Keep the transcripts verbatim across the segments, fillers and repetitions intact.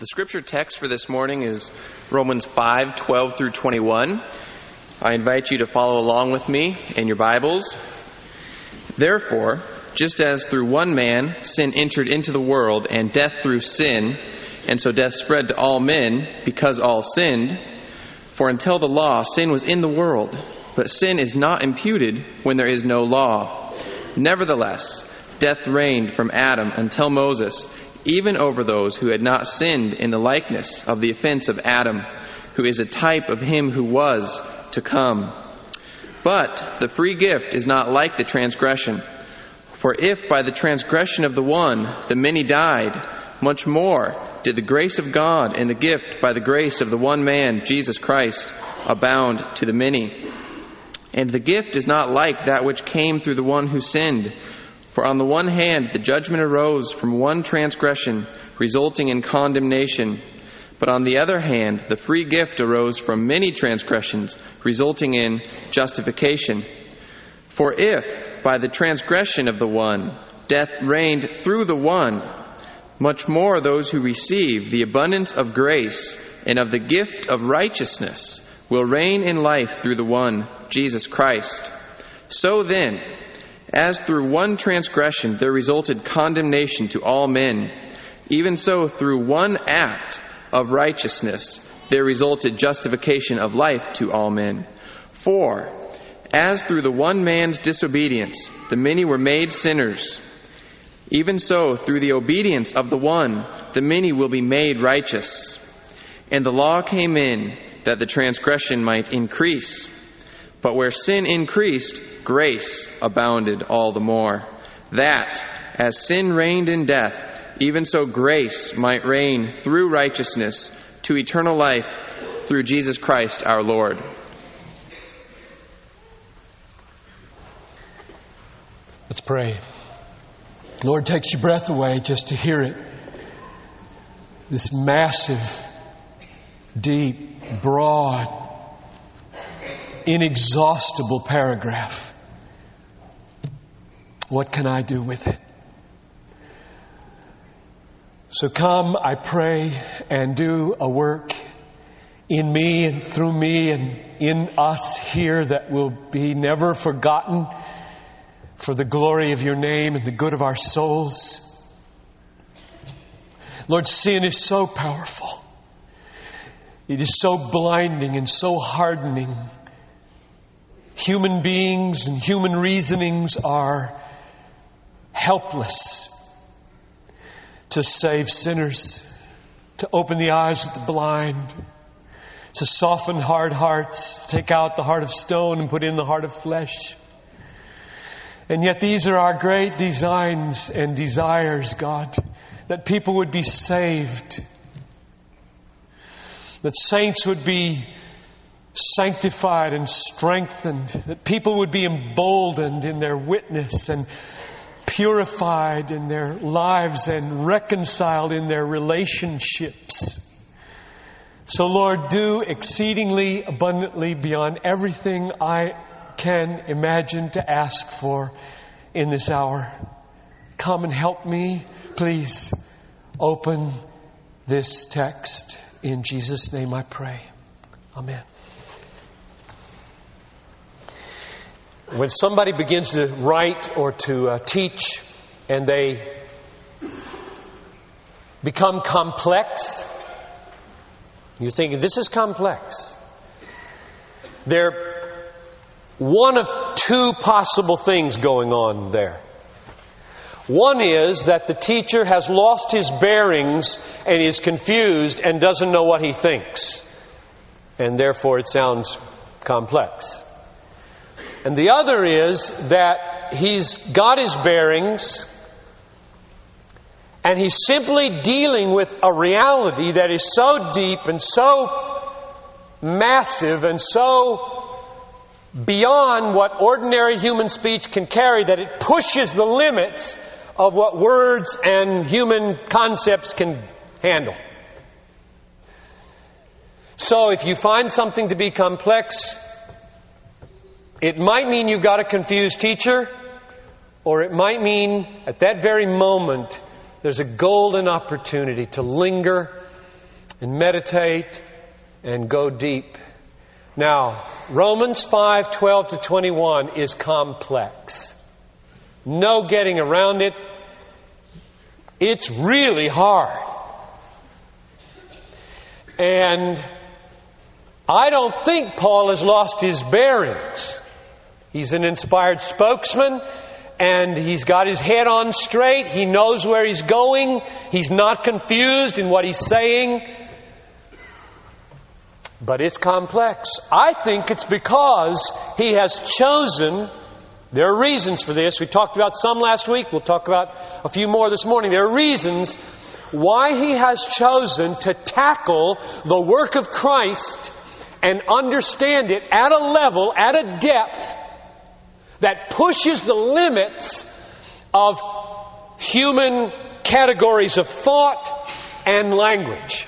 The scripture text for this morning is Romans five twelve through twenty-one. I invite you to follow along with me in your Bibles. Therefore, just as through one man sin entered into the world, and death through sin, and so death spread to all men, because all sinned. For until the law, sin was in the world, but sin is not imputed when there is no law. Nevertheless, death reigned from Adam until Moses, even over those who had not sinned in the likeness of the offense of Adam, who is a type of him who was to come. But the free gift is not like the transgression. For if by the transgression of the one the many died, much more did the grace of God and the gift by the grace of the one man, Jesus Christ, abound to the many. And the gift is not like that which came through the one who sinned. For on the one hand, the judgment arose from one transgression, resulting in condemnation. But on the other hand, the free gift arose from many transgressions, resulting in justification. For if, by the transgression of the one, death reigned through the one, much more those who receive the abundance of grace and of the gift of righteousness will reign in life through the one, Jesus Christ. So then, as through one transgression there resulted condemnation to all men, even so through one act of righteousness there resulted justification of life to all men. For, as through the one man's disobedience the many were made sinners, even so through the obedience of the one the many will be made righteous. And the law came in that the transgression might increase. But where sin increased, grace abounded all the more, that, as sin reigned in death, even so grace might reign through righteousness to eternal life through Jesus Christ our Lord. Let's pray. Lord, takes your breath away just to hear it. This massive, deep, broad, inexhaustible paragraph. What can I do with it? So come, I pray, and do a work in me and through me and in us here that will be never forgotten for the glory of your name and the good of our souls. Lord, sin is so powerful. It is so blinding and so hardening. Human beings and human reasonings are helpless to save sinners, to open the eyes of the blind, to soften hard hearts, to take out the heart of stone and put in the heart of flesh. And yet these are our great designs and desires, God, that people would be saved, that saints would be sanctified and strengthened, that people would be emboldened in their witness and purified in their lives and reconciled in their relationships. So, Lord, do exceedingly abundantly beyond everything I can imagine to ask for in this hour. Come and help me. Please open this text. In Jesus' name I pray. Amen. When somebody begins to write or to uh, teach and they become complex, you're thinking, this is complex. They're one of two possible things going on there. One is that the teacher has lost his bearings and is confused and doesn't know what he thinks. And therefore it sounds complex. And the other is that he's got his bearings and he's simply dealing with a reality that is so deep and so massive and so beyond what ordinary human speech can carry that it pushes the limits of what words and human concepts can handle. So if you find something to be complex, it might mean you've got a confused teacher, or it might mean at that very moment there's a golden opportunity to linger and meditate and go deep. Now, Romans five, twelve to twenty-one is complex. No getting around it. It's really hard. And I don't think Paul has lost his bearings. He's an inspired spokesman, and he's got his head on straight. He knows where he's going. He's not confused in what he's saying. But it's complex. I think it's because he has chosen... There are reasons for this. We talked about some last week. We'll talk about a few more this morning. There are reasons why he has chosen to tackle the work of Christ and understand it at a level, at a depth, that pushes the limits of human categories of thought and language.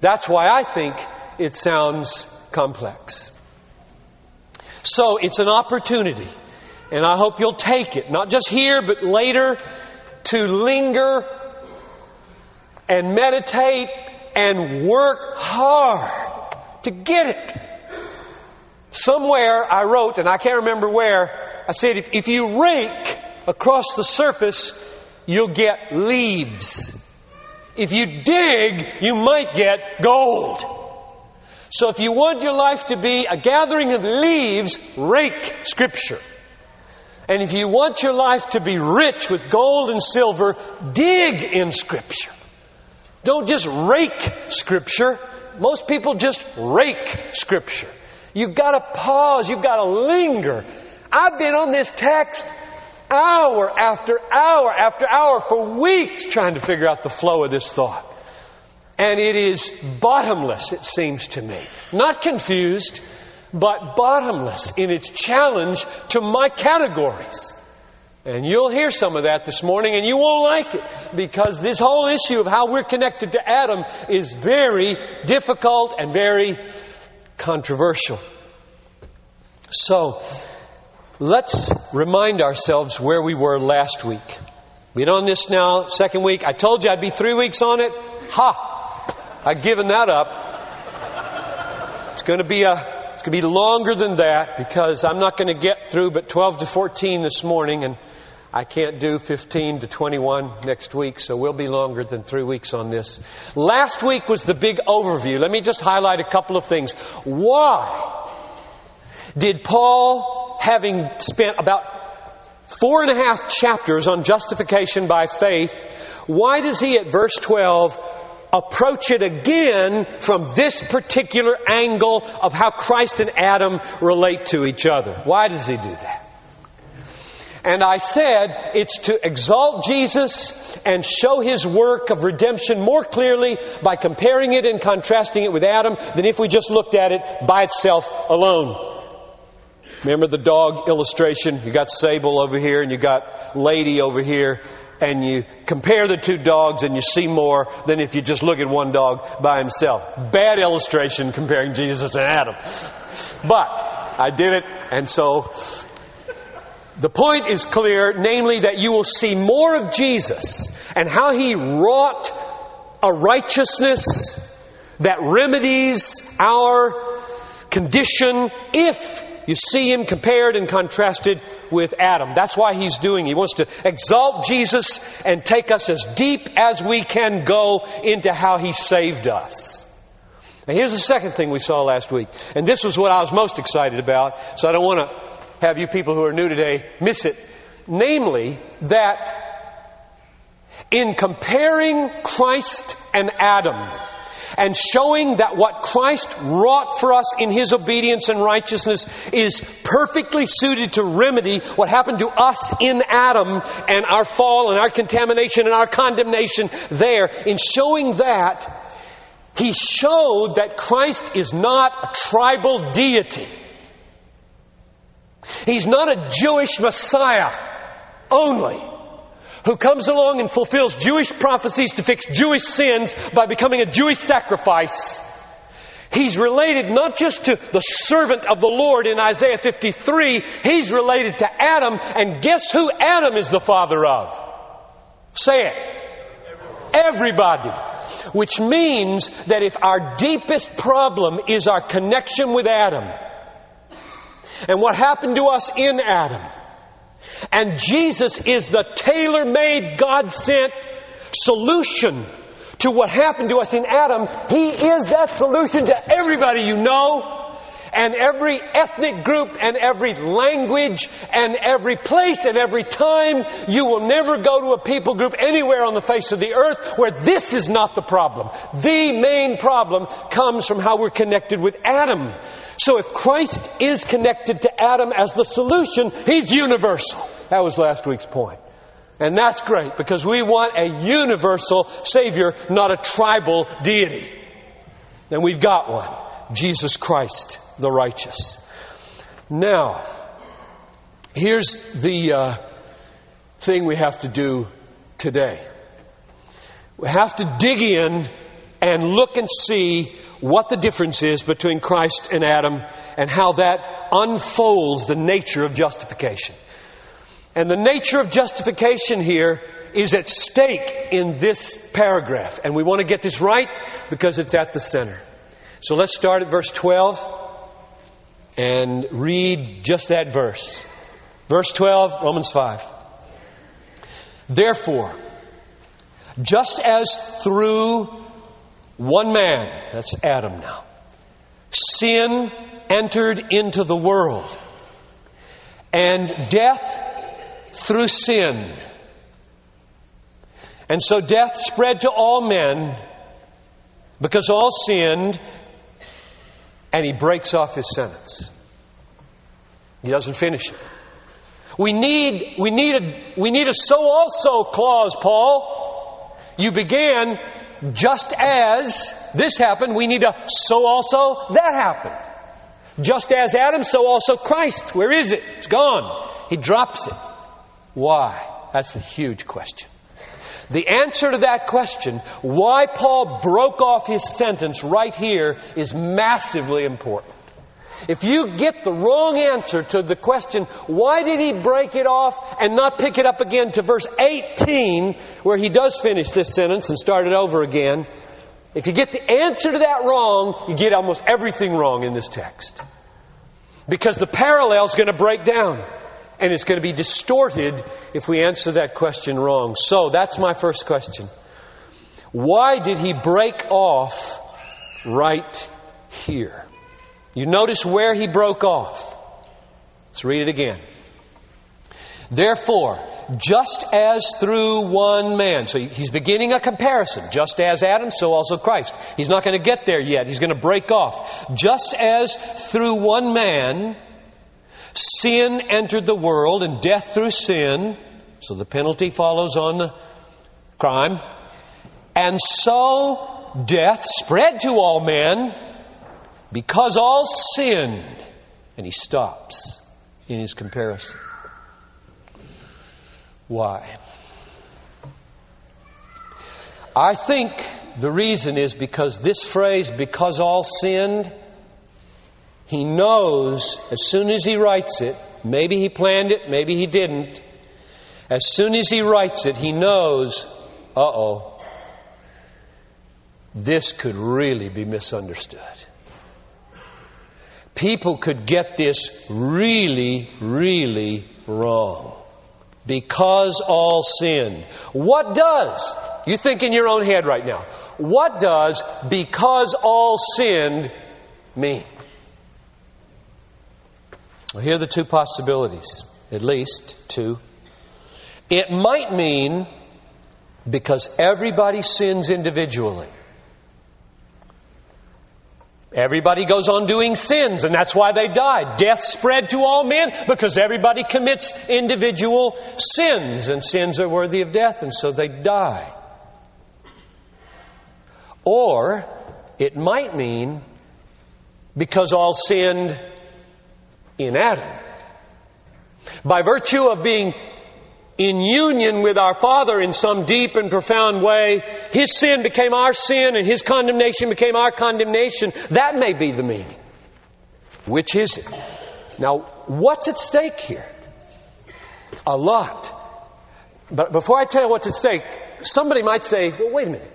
That's why I think it sounds complex. So it's an opportunity. And I hope you'll take it, not just here, but later, to linger and meditate and work hard to get it. Somewhere I wrote, and I can't remember where, I said, if, if you rake across the surface, you'll get leaves. If you dig, you might get gold. So if you want your life to be a gathering of leaves, rake Scripture. And if you want your life to be rich with gold and silver, dig in Scripture. Don't just rake Scripture. Most people just rake Scripture. You've got to pause. You've got to linger. I've been on this text hour after hour after hour for weeks trying to figure out the flow of this thought. And it is bottomless, it seems to me. Not confused, but bottomless in its challenge to my categories. And you'll hear some of that this morning, and you won't like it, because this whole issue of how we're connected to Adam is very difficult and very controversial. So, let's remind ourselves where we were last week. We've been on this now, second week. I told you I'd be three weeks on it. Ha! I've given that up. It's going to be a... It's going to be longer than that, because I'm not going to get through but twelve to fourteen this morning, and I can't do fifteen to twenty-one next week, so we'll be longer than three weeks on this. Last week was the big overview. Let me just highlight a couple of things. Why did Paul, having spent about four and a half chapters on justification by faith, why does he at verse twelve approach it again from this particular angle of how Christ and Adam relate to each other? Why does he do that? And I said it's to exalt Jesus and show His work of redemption more clearly by comparing it and contrasting it with Adam than if we just looked at it by itself alone. Remember the dog illustration? You got Sable over here and you got Lady over here. And you compare the two dogs and you see more than if you just look at one dog by himself. Bad illustration comparing Jesus and Adam. But I did it, and so the point is clear, namely that you will see more of Jesus and how He wrought a righteousness that remedies our condition if you see Him compared and contrasted with Adam. That's why he's doing it. He wants to exalt Jesus and take us as deep as we can go into how He saved us. Now here's the second thing we saw last week. And this was what I was most excited about, so I don't want to have you people who are new today miss it. Namely, that in comparing Christ and Adam, and showing that what Christ wrought for us in His obedience and righteousness is perfectly suited to remedy what happened to us in Adam and our fall and our contamination and our condemnation there. In showing that, He showed that Christ is not a tribal deity. He's not a Jewish Messiah only, who comes along and fulfills Jewish prophecies to fix Jewish sins by becoming a Jewish sacrifice. He's related not just to the servant of the Lord in Isaiah fifty-three, He's related to Adam, and guess who Adam is the father of? Say it. Everyone. everybody. Which means that if our deepest problem is our connection with Adam, and what happened to us in Adam, and Jesus is the tailor-made, God-sent solution to what happened to us in Adam, He is that solution to everybody you know, and every ethnic group, and every language, and every place, and every time. You will never go to a people group anywhere on the face of the earth where this is not the problem. The main problem comes from how we're connected with Adam. So if Christ is connected to Adam as the solution, He's universal. That was last week's point. And that's great, because we want a universal Savior, not a tribal deity. And we've got one. Jesus Christ, the righteous. Now, here's the uh, thing we have to do today. We have to dig in and look and see what the difference is between Christ and Adam, and how that unfolds the nature of justification. And the nature of justification here is at stake in this paragraph. And we want to get this right because it's at the center. So let's start at verse twelve and read just that verse. Verse twelve, Romans five. Therefore, just as through one man, that's Adam now, sin entered into the world, and death through sin. And so death spread to all men because all sinned. And he breaks off his sentence. He doesn't finish it. We need, we need a, we need a so also clause, Paul. You began just as this happened. We need a so also that happened. Just as Adam, so also Christ. Where is it? It's gone. He drops it. Why? That's a huge question. The answer to that question, why Paul broke off his sentence right here, is massively important. If you get the wrong answer to the question, why did he break it off and not pick it up again to verse eighteen, where he does finish this sentence and start it over again. If you get the answer to that wrong, you get almost everything wrong in this text. Because the parallel is going to break down. And it's going to be distorted if we answer that question wrong. So that's my first question. Why did he break off right here? You notice where he broke off. Let's read it again. Therefore, just as through one man. So he's beginning a comparison. Just as Adam, so also Christ. He's not going to get there yet. He's going to break off. Just as through one man sin entered the world, and death through sin, so the penalty follows on the crime, and so death spread to all men because all sinned. And he stops in his comparison. Why? I think the reason is because this phrase, because all sinned, he knows as soon as he writes it, maybe he planned it, maybe he didn't. As soon as he writes it, he knows, uh-oh, this could really be misunderstood. People could get this really, really wrong. Because all sinned. What does, you think in your own head right now, what does because all sinned mean? Well, here are the two possibilities, at least two. It might mean because everybody sins individually. Everybody goes on doing sins, and that's why they died. Death spread to all men because everybody commits individual sins, and sins are worthy of death, and so they die. Or it might mean because all sinned in Adam. By virtue of being in union with our Father in some deep and profound way, His sin became our sin and His condemnation became our condemnation. That may be the meaning. Which is it? Now, what's at stake here? A lot. But before I tell you what's at stake, somebody might say, well, wait a minute.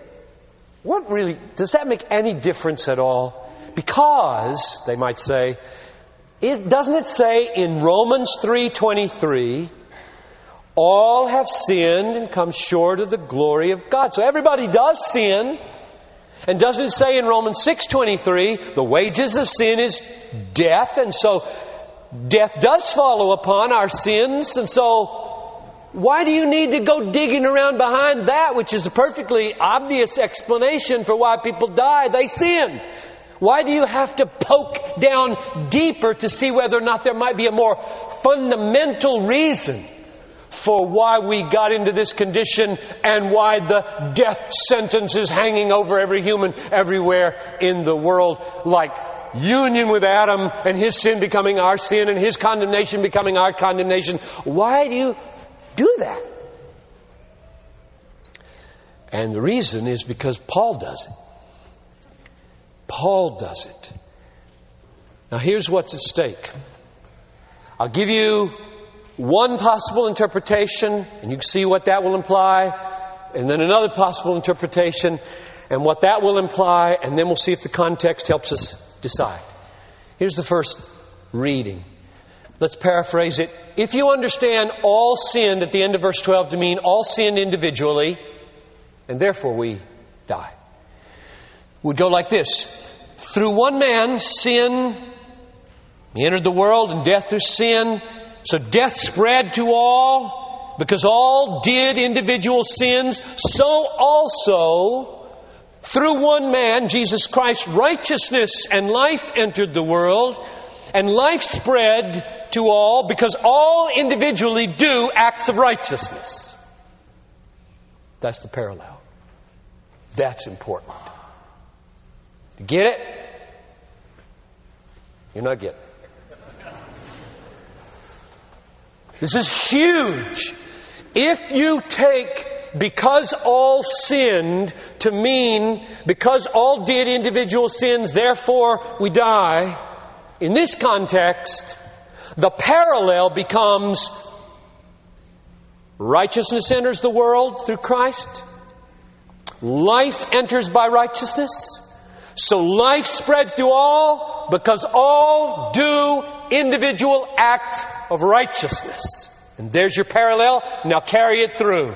What really, does that make any difference at all? Because, they might say, it, doesn't it say in Romans three twenty-three, all have sinned and come short of the glory of God. So everybody does sin. And doesn't it say in Romans six twenty-three, the wages of sin is death. And so death does follow upon our sins. And so why do you need to go digging around behind that, which is a perfectly obvious explanation for why people die? They sin. Why do you have to poke down deeper to see whether or not there might be a more fundamental reason for why we got into this condition and why the death sentence is hanging over every human everywhere in the world, like union with Adam and his sin becoming our sin and his condemnation becoming our condemnation? Why do you do that? And the reason is because Paul does it. Paul does it. Now here's what's at stake. I'll give you one possible interpretation, and you can see what that will imply, and then another possible interpretation, and what that will imply, and then we'll see if the context helps us decide. Here's the first reading. Let's paraphrase it. If you understand all sin at the end of verse twelve to mean all sin individually, and therefore we die, it would go like this. Through one man, sin entered the world, and death through sin. So death spread to all, because all did individual sins. So also, through one man, Jesus Christ, righteousness and life entered the world, and life spread to all, because all individually do acts of righteousness. That's the parallel. That's important. You get it? You're not getting it. This is huge. If you take because all sinned to mean because all did individual sins, therefore we die, in this context, the parallel becomes righteousness enters the world through Christ. Life enters by righteousness. So life spreads to all because all do individual acts of righteousness. And there's your parallel. Now carry it through.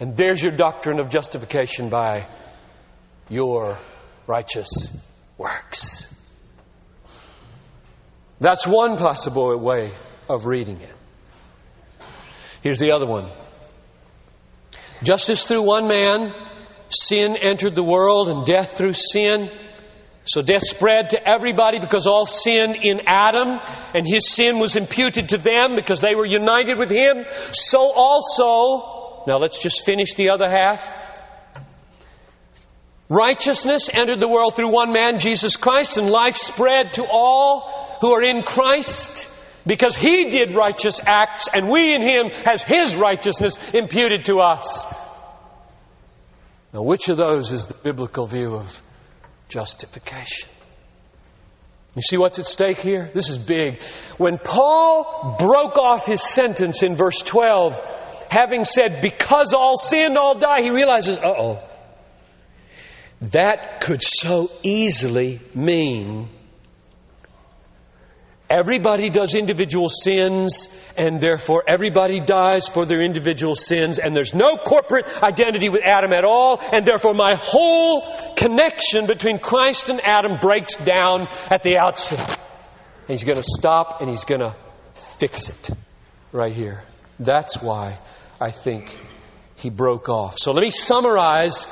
And there's your doctrine of justification by your righteous works. That's one possible way of reading it. Here's the other one. Justice through one man, sin entered the world, and death through sin. So death spread to everybody because all sin in Adam, and his sin was imputed to them because they were united with him. So also, now let's just finish the other half. Righteousness entered the world through one man, Jesus Christ, and life spread to all who are in Christ because he did righteous acts, and we in him has his righteousness imputed to us. Now, which of those is the biblical view of justification? You see what's at stake here? This is big. When Paul broke off his sentence in verse twelve, having said, because all sinned, all die, he realizes, uh-oh, that could so easily mean everybody does individual sins, and therefore everybody dies for their individual sins, and there's no corporate identity with Adam at all, and therefore my whole connection between Christ and Adam breaks down at the outset. And he's going to stop, and he's going to fix it right here. That's why I think he broke off. So let me summarize.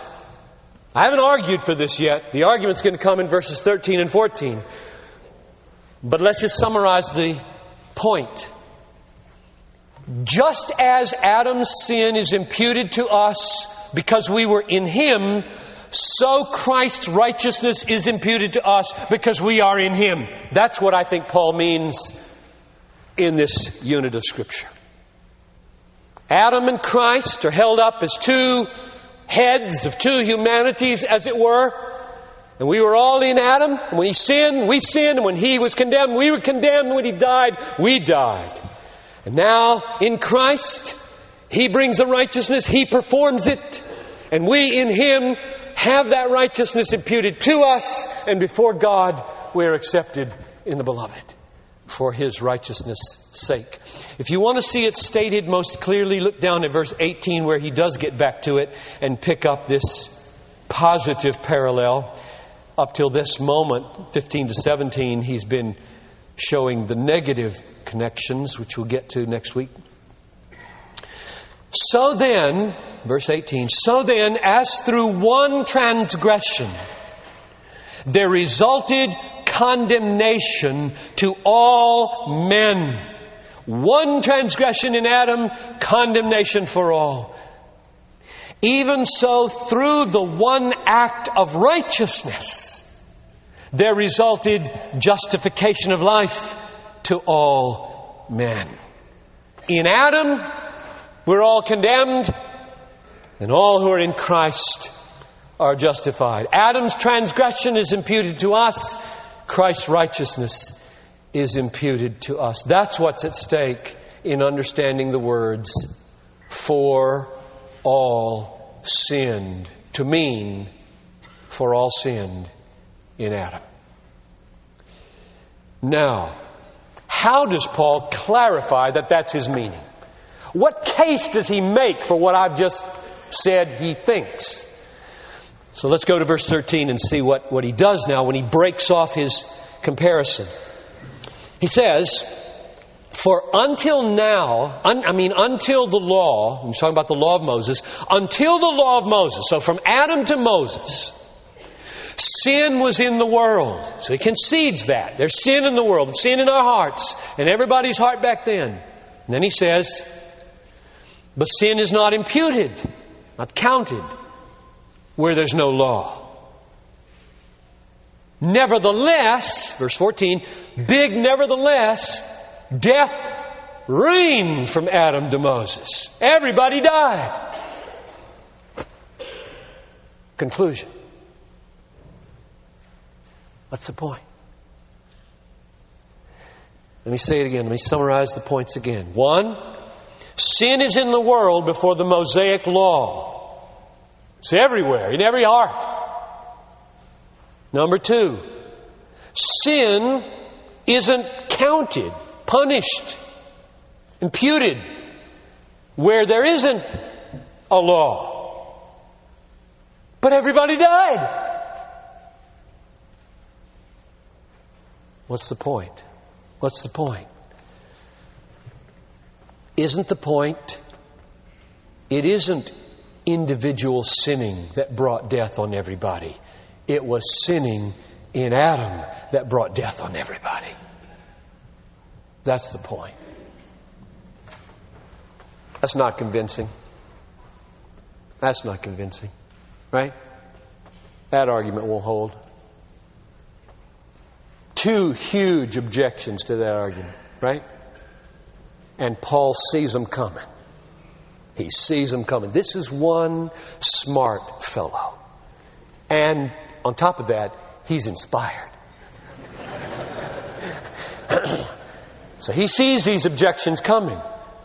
I haven't argued for this yet. The argument's going to come in verses thirteen and fourteen. But let's just summarize the point. Just as Adam's sin is imputed to us because we were in him, so Christ's righteousness is imputed to us because we are in him. That's what I think Paul means in this unit of Scripture. Adam and Christ are held up as two heads of two humanities, as it were. And we were all in Adam. When he sinned, we sinned. When he was condemned, we were condemned. When he died, we died. And now, in Christ, He brings a righteousness, He performs it, and we in Him have that righteousness imputed to us, and before God we're accepted in the Beloved for His righteousness' sake. If you want to see it stated most clearly, look down at verse eighteen where he does get back to it and pick up this positive parallel. Up till this moment, fifteen to seventeen, he's been showing the negative connections, which we'll get to next week. So then, verse eighteen, so then, as through one transgression, there resulted condemnation to all men. One transgression in Adam, condemnation for all. Even so, through the one act of righteousness, there resulted justification of life to all men. In Adam, we're all condemned, and all who are in Christ are justified. Adam's transgression is imputed to us. Christ's righteousness is imputed to us. That's what's at stake in understanding the words, for all sinned, to mean for all sinned in Adam. Now, how does Paul clarify that that's his meaning? What case does he make for what I've just said he thinks? So let's go to verse thirteen and see what, what he does now when he breaks off his comparison. He says, for until now, un, I mean until the law, I'm talking about the law of Moses, until the law of Moses, so from Adam to Moses, sin was in the world. So he concedes that. There's sin in the world, sin in our hearts, and everybody's heart back then. And then he says, but sin is not imputed, not counted, where there's no law. Nevertheless, verse fourteen, big nevertheless, death reigned from Adam to Moses. Everybody died. Conclusion. What's the point? Let me say it again. Let me summarize the points again. One, sin is in the world before the Mosaic law. It's everywhere, in every heart. Number two, sin isn't counted, punished, imputed, where there isn't a law. But everybody died. What's the point? What's the point? Isn't the point, it isn't individual sinning that brought death on everybody. It was sinning in Adam that brought death on everybody. That's the point. That's not convincing. That's not convincing. Right? That argument won't hold. Two huge objections to that argument. Right? And Paul sees them coming. He sees them coming. This is one smart fellow. And on top of that, he's inspired. So he sees these objections coming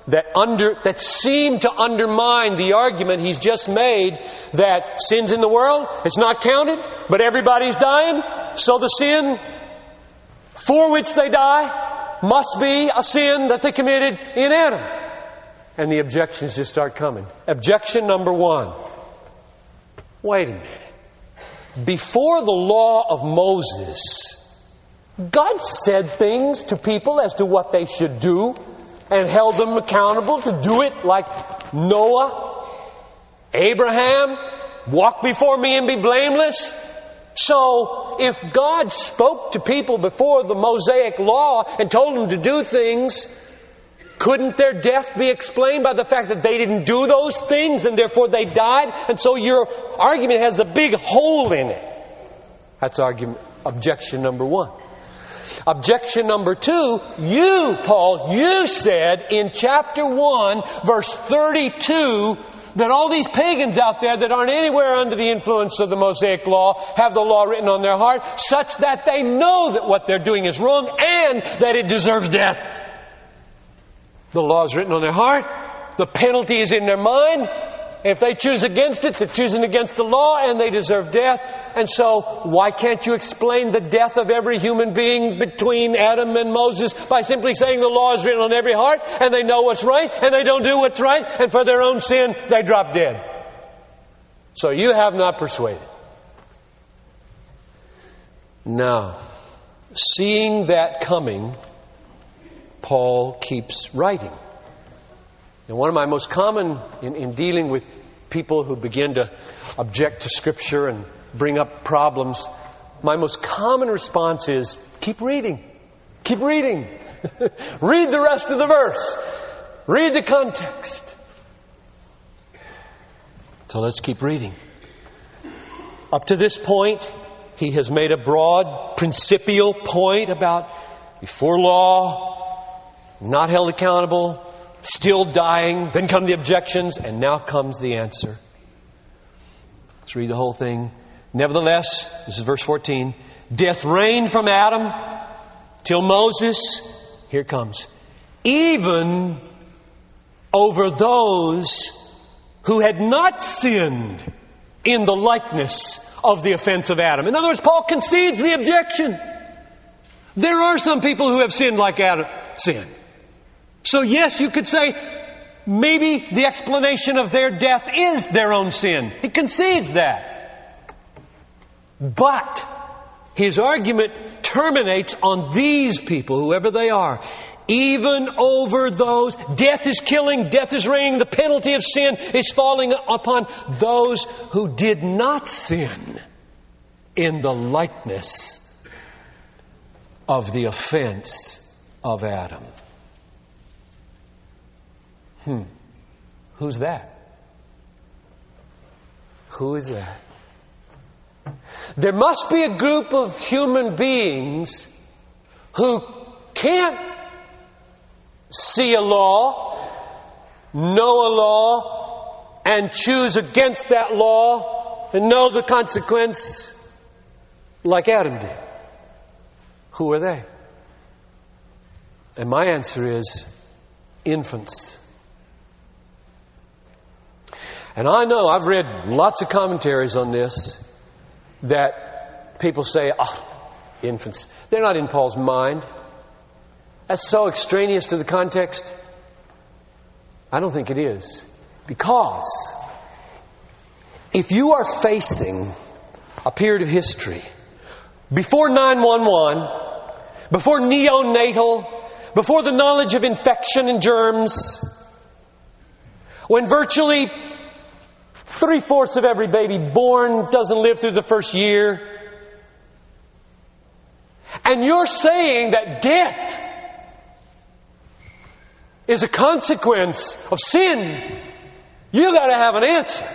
that under that seem to undermine the argument he's just made that sin's in the world, it's not counted, but everybody's dying. So the sin for which they die must be a sin that they committed in Adam. And the objections just start coming. Objection number one. Wait a minute. Before the law of Moses, God said things to people as to what they should do and held them accountable to do it, like Noah, Abraham, walk before me and be blameless. So if God spoke to people before the Mosaic law and told them to do things, couldn't their death be explained by the fact that they didn't do those things and therefore they died? And so your argument has a big hole in it. That's argument, objection number one. Objection number two, you, Paul, you said in chapter one, verse thirty-two, that all these pagans out there that aren't anywhere under the influence of the Mosaic law have the law written on their heart, such that they know that what they're doing is wrong and that it deserves death. The law is written on their heart. The penalty is in their mind. If they choose against it, they're choosing against the law, and they deserve death. And so, why can't you explain the death of every human being between Adam and Moses by simply saying the law is written on every heart, and they know what's right, and they don't do what's right, and for their own sin, they drop dead? So you have not persuaded. Now, seeing that coming, Paul keeps writing. And one of my most common in, in dealing with people who begin to object to Scripture and bring up problems, my most common response is, keep reading. Keep reading. Read the rest of the verse. Read the context. So let's keep reading. Up to this point, he has made a broad principial point about before law, not held accountable, still dying, then come the objections, and now comes the answer. Let's read the whole thing. Nevertheless, this is verse fourteen, death reigned from Adam till Moses, here it comes, even over those who had not sinned in the likeness of the offense of Adam. In other words, Paul concedes the objection. There are some people who have sinned like Adam sinned. So yes, you could say, maybe the explanation of their death is their own sin. He concedes that. But his argument terminates on these people, whoever they are. Even over those, death is killing, death is reigning, the penalty of sin is falling upon those who did not sin in the likeness of the offense of Adam. Hmm. Who's that? Who is that? There must be a group of human beings who can't see a law, know a law, and choose against that law and know the consequence like Adam did. Who are they? And my answer is infants. And I know, I've read lots of commentaries on this, that people say, oh, infants. They're not in Paul's mind. That's so extraneous to the context. I don't think it is. Because if you are facing a period of history, before nine one one, before neonatal, before the knowledge of infection and germs, when virtually three-fourths of every baby born doesn't live through the first year. And you're saying that death is a consequence of sin. You got to have an answer.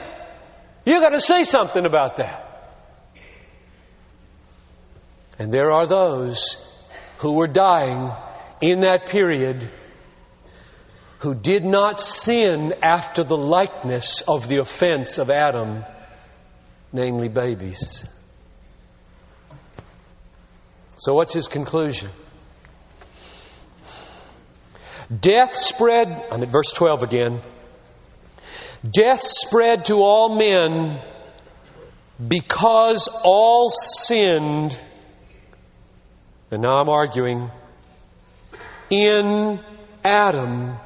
You got to say something about that. And there are those who were dying in that period who did not sin after the likeness of the offense of Adam, namely babies. So what's his conclusion? Death spread, I'm at verse twelve again. Death spread to all men because all sinned, and now I'm arguing, in Adam.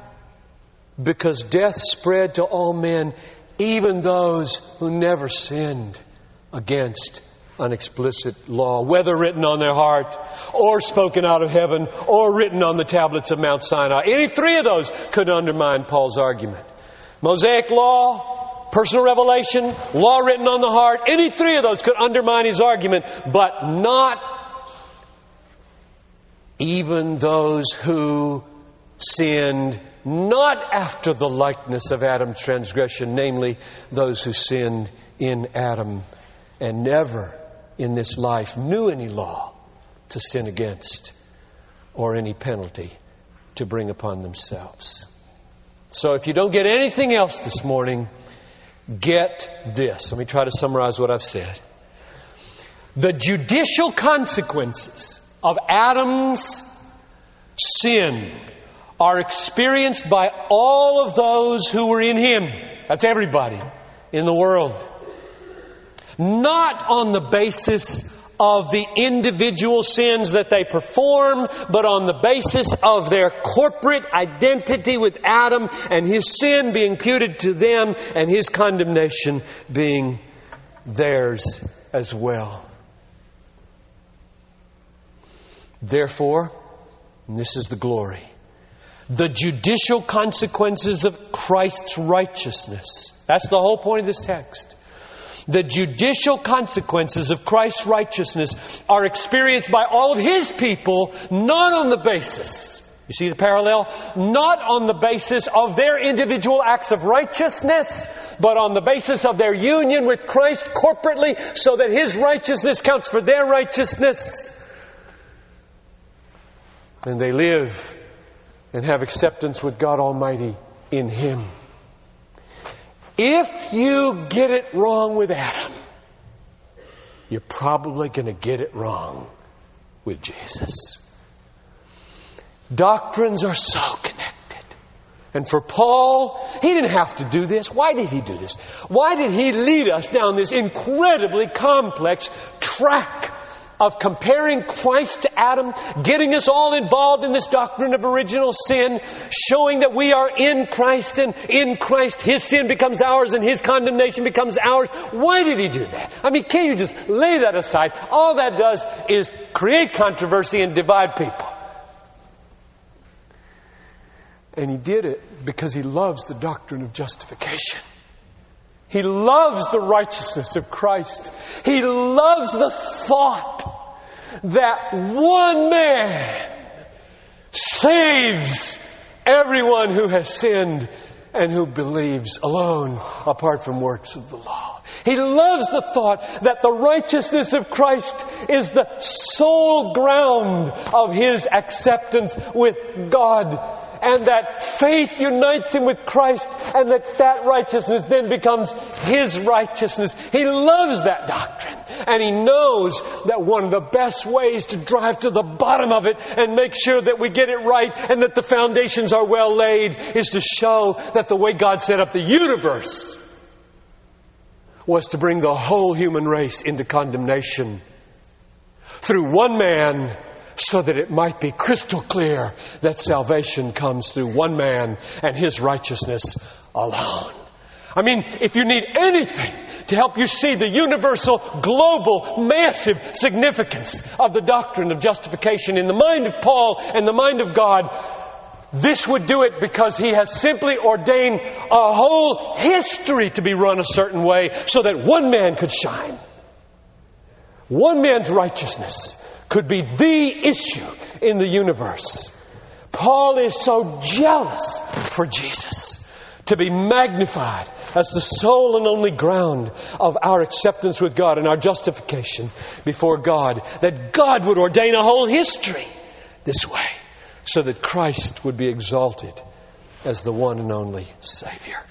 Because death spread to all men, even those who never sinned against an explicit law, whether written on their heart, or spoken out of heaven, or written on the tablets of Mount Sinai. Any three of those could undermine Paul's argument. Mosaic law, personal revelation, law written on the heart, any three of those could undermine his argument, but not even those who sinned not after the likeness of Adam's transgression, namely those who sinned in Adam and never in this life knew any law to sin against or any penalty to bring upon themselves. So if you don't get anything else this morning, get this. Let me try to summarize what I've said. The judicial consequences of Adam's sin are experienced by all of those who were in Him. That's everybody in the world. Not on the basis of the individual sins that they perform, but on the basis of their corporate identity with Adam and his sin being imputed to them and his condemnation being theirs as well. Therefore, and this is the glory, the judicial consequences of Christ's righteousness. That's the whole point of this text. The judicial consequences of Christ's righteousness are experienced by all of His people, not on the basis, you see the parallel? Not on the basis of their individual acts of righteousness, but on the basis of their union with Christ corporately, so that His righteousness counts for their righteousness. And they live and have acceptance with God Almighty in Him. If you get it wrong with Adam, you're probably going to get it wrong with Jesus. Doctrines are so connected. And for Paul, he didn't have to do this. Why did he do this? Why did he lead us down this incredibly complex track of comparing Christ to Adam, getting us all involved in this doctrine of original sin, showing that we are in Christ, and in Christ His sin becomes ours and His condemnation becomes ours? Why did He do that? I mean, can't you just lay that aside? All that does is create controversy and divide people. And He did it because He loves the doctrine of justification. He loves the righteousness of Christ. He loves the thought that one man saves everyone who has sinned and who believes alone, apart from works of the law. He loves the thought that the righteousness of Christ is the sole ground of His acceptance with God, and that faith unites him with Christ, and that that righteousness then becomes his righteousness. He loves that doctrine, and he knows that one of the best ways to drive to the bottom of it and make sure that we get it right and that the foundations are well laid is to show that the way God set up the universe was to bring the whole human race into condemnation through one man, so that it might be crystal clear that salvation comes through one man and his righteousness alone. I mean, if you need anything to help you see the universal, global, massive significance of the doctrine of justification in the mind of Paul and the mind of God, this would do it, because he has simply ordained a whole history to be run a certain way so that one man could shine. One man's righteousness could be the issue in the universe. Paul is so jealous for Jesus to be magnified as the sole and only ground of our acceptance with God and our justification before God, that God would ordain a whole history this way, so that Christ would be exalted as the one and only Savior.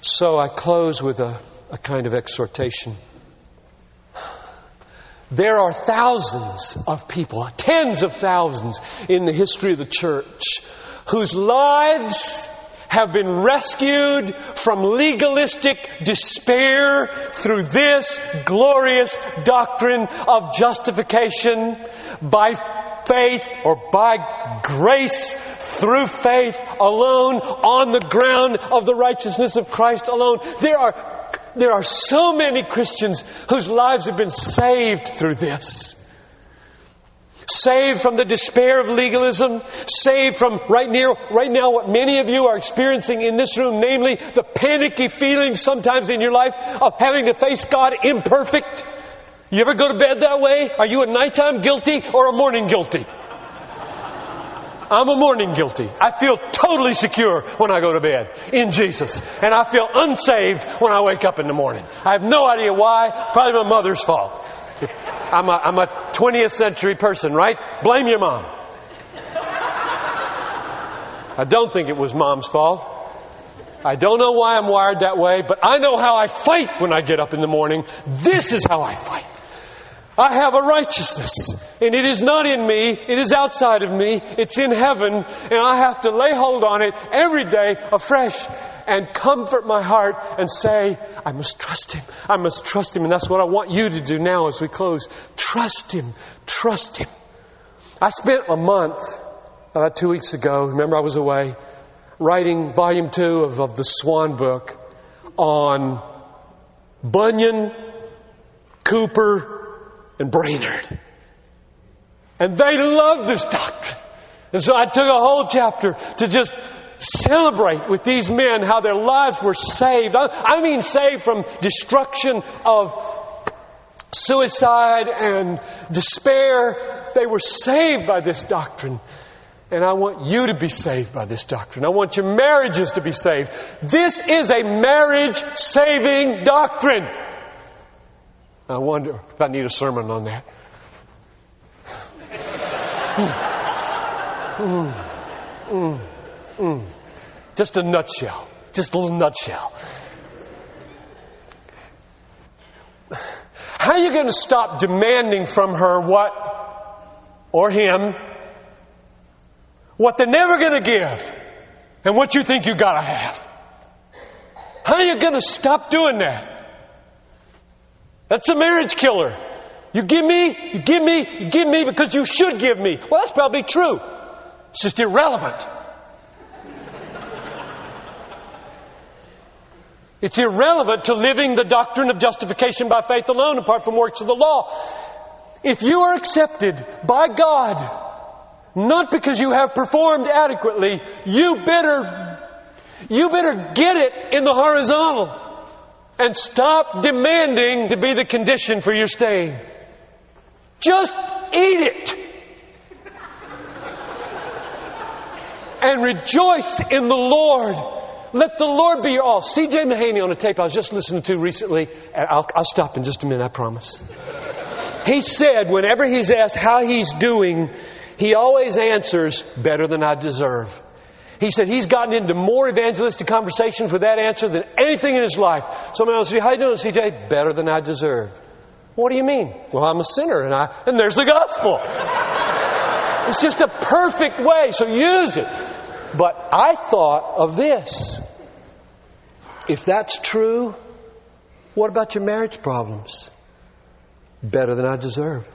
So I close with a, a kind of exhortation. There are thousands of people, tens of thousands in the history of the church, whose lives have been rescued from legalistic despair through this glorious doctrine of justification by faith, or by grace through faith alone, on the ground of the righteousness of Christ alone. There are There are so many Christians whose lives have been saved through this. Saved from the despair of legalism. Saved from right near, right now what many of you are experiencing in this room, namely the panicky feeling sometimes in your life of having to face God imperfect. You ever go to bed that way? Are you a nighttime guilty or a morning guilty? I'm a morning guilty. I feel totally secure when I go to bed in Jesus. And I feel unsaved when I wake up in the morning. I have no idea why. Probably my mother's fault. If I'm, a, I'm a twentieth century person, right? Blame your mom. I don't think it was mom's fault. I don't know why I'm wired that way, but I know how I fight when I get up in the morning. This is how I fight. I have a righteousness, and it is not in me, it is outside of me, it's in heaven, and I have to lay hold on it every day afresh and comfort my heart and say, I must trust Him, I must trust Him, and that's what I want you to do now as we close. Trust Him, trust Him. I spent a month, uh, two weeks ago, remember I was away, writing volume two of, of the Swan Book on Bunyan, Cooper, and Brainerd. And they loved this doctrine. And so I took a whole chapter to just celebrate with these men how their lives were saved. I, I mean saved from destruction of suicide and despair. They were saved by this doctrine. And I want you to be saved by this doctrine. I want your marriages to be saved. This is a marriage-saving doctrine. I wonder if I need a sermon on that. mm, mm, mm, mm. Just a nutshell. Just a little nutshell. How are you going to stop demanding from her what, or him, what they're never going to give, and what you think you got to have? How are you going to stop doing that? That's a marriage killer. You give me, you give me, you give me because you should give me. Well, that's probably true. It's just irrelevant. It's irrelevant to living the doctrine of justification by faith alone, apart from works of the law. If you are accepted by God, not because you have performed adequately, you better, you better get it in the horizontal. And stop demanding to be the condition for your staying. Just eat it. And rejoice in the Lord. Let the Lord be your all. C J Mahaney on a tape I was just listening to recently, and I'll, I'll stop in just a minute, I promise. He said whenever he's asked how he's doing, he always answers, better than I deserve. He said he's gotten into more evangelistic conversations with that answer than anything in his life. Somebody else said, how you doing, C J? Better than I deserve. What do you mean? Well, I'm a sinner, and I and there's the gospel. It's just a perfect way, so use it. But I thought of this. If that's true, what about your marriage problems? Better than I deserve.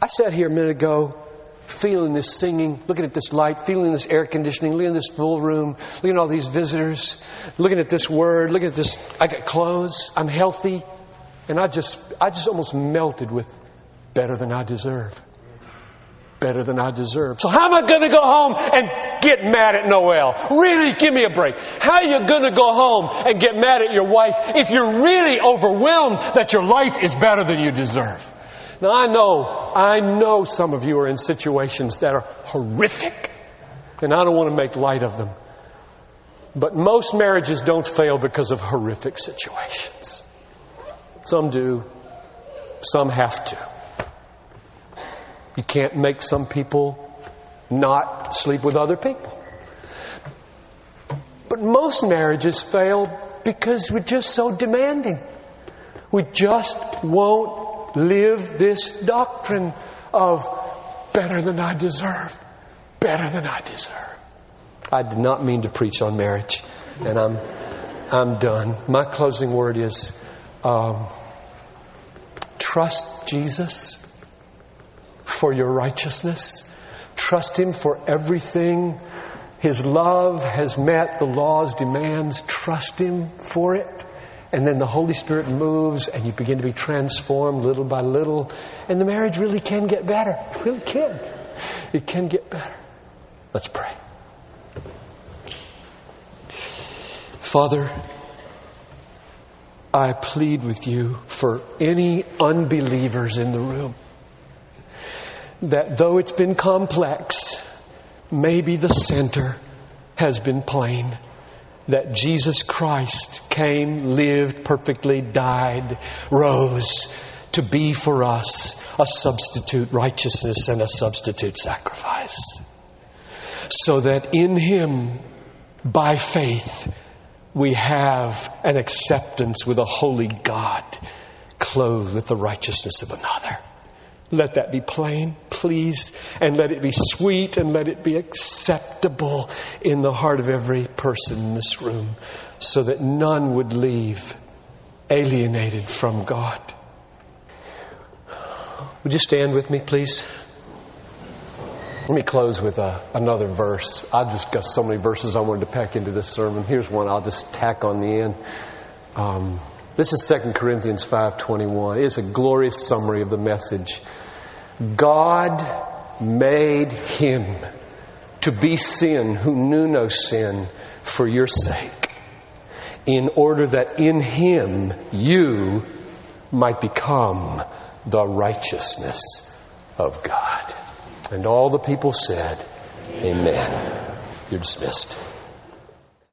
I sat here a minute ago, feeling this singing, looking at this light, feeling this air conditioning, looking at this full room, looking at all these visitors, looking at this word, looking at this, I got clothes, I'm healthy. And I just, I just almost melted with better than I deserve. Better than I deserve. So how am I going to go home and get mad at Noel? Really, give me a break. How are you going to go home and get mad at your wife if you're really overwhelmed that your life is better than you deserve? Now, I know, I know some of you are in situations that are horrific, and I don't want to make light of them. But most marriages don't fail because of horrific situations. Some do. Some have to. You can't make some people not sleep with other people. But most marriages fail because we're just so demanding. We just won't live this doctrine of better than I deserve. Better than I deserve. I did not mean to preach on marriage. And I'm I'm done. My closing word is um, trust Jesus for your righteousness. Trust Him for everything. His love has met the law's demands. Trust Him for it. And then the Holy Spirit moves and you begin to be transformed little by little. And the marriage really can get better. It really can. It can get better. Let's pray. Father, I plead with you for any unbelievers in the room that though it's been complex, maybe the center has been plain. That Jesus Christ came, lived perfectly, died, rose to be for us a substitute righteousness and a substitute sacrifice. So that in Him, by faith, we have an acceptance with a holy God, clothed with the righteousness of another. Let that be plain, please, and let it be sweet, and let it be acceptable in the heart of every person in this room, so that none would leave alienated from God. Would you stand with me, please? Let me close with a, another verse. I've discussed so many verses I wanted to pack into this sermon. Here's one I'll just tack on the end. Um, this is Second Corinthians five twenty-one. It's a glorious summary of the message. God made Him to be sin who knew no sin for your sake, in order that in Him you might become the righteousness of God. And all the people said, Amen. Amen. You're dismissed.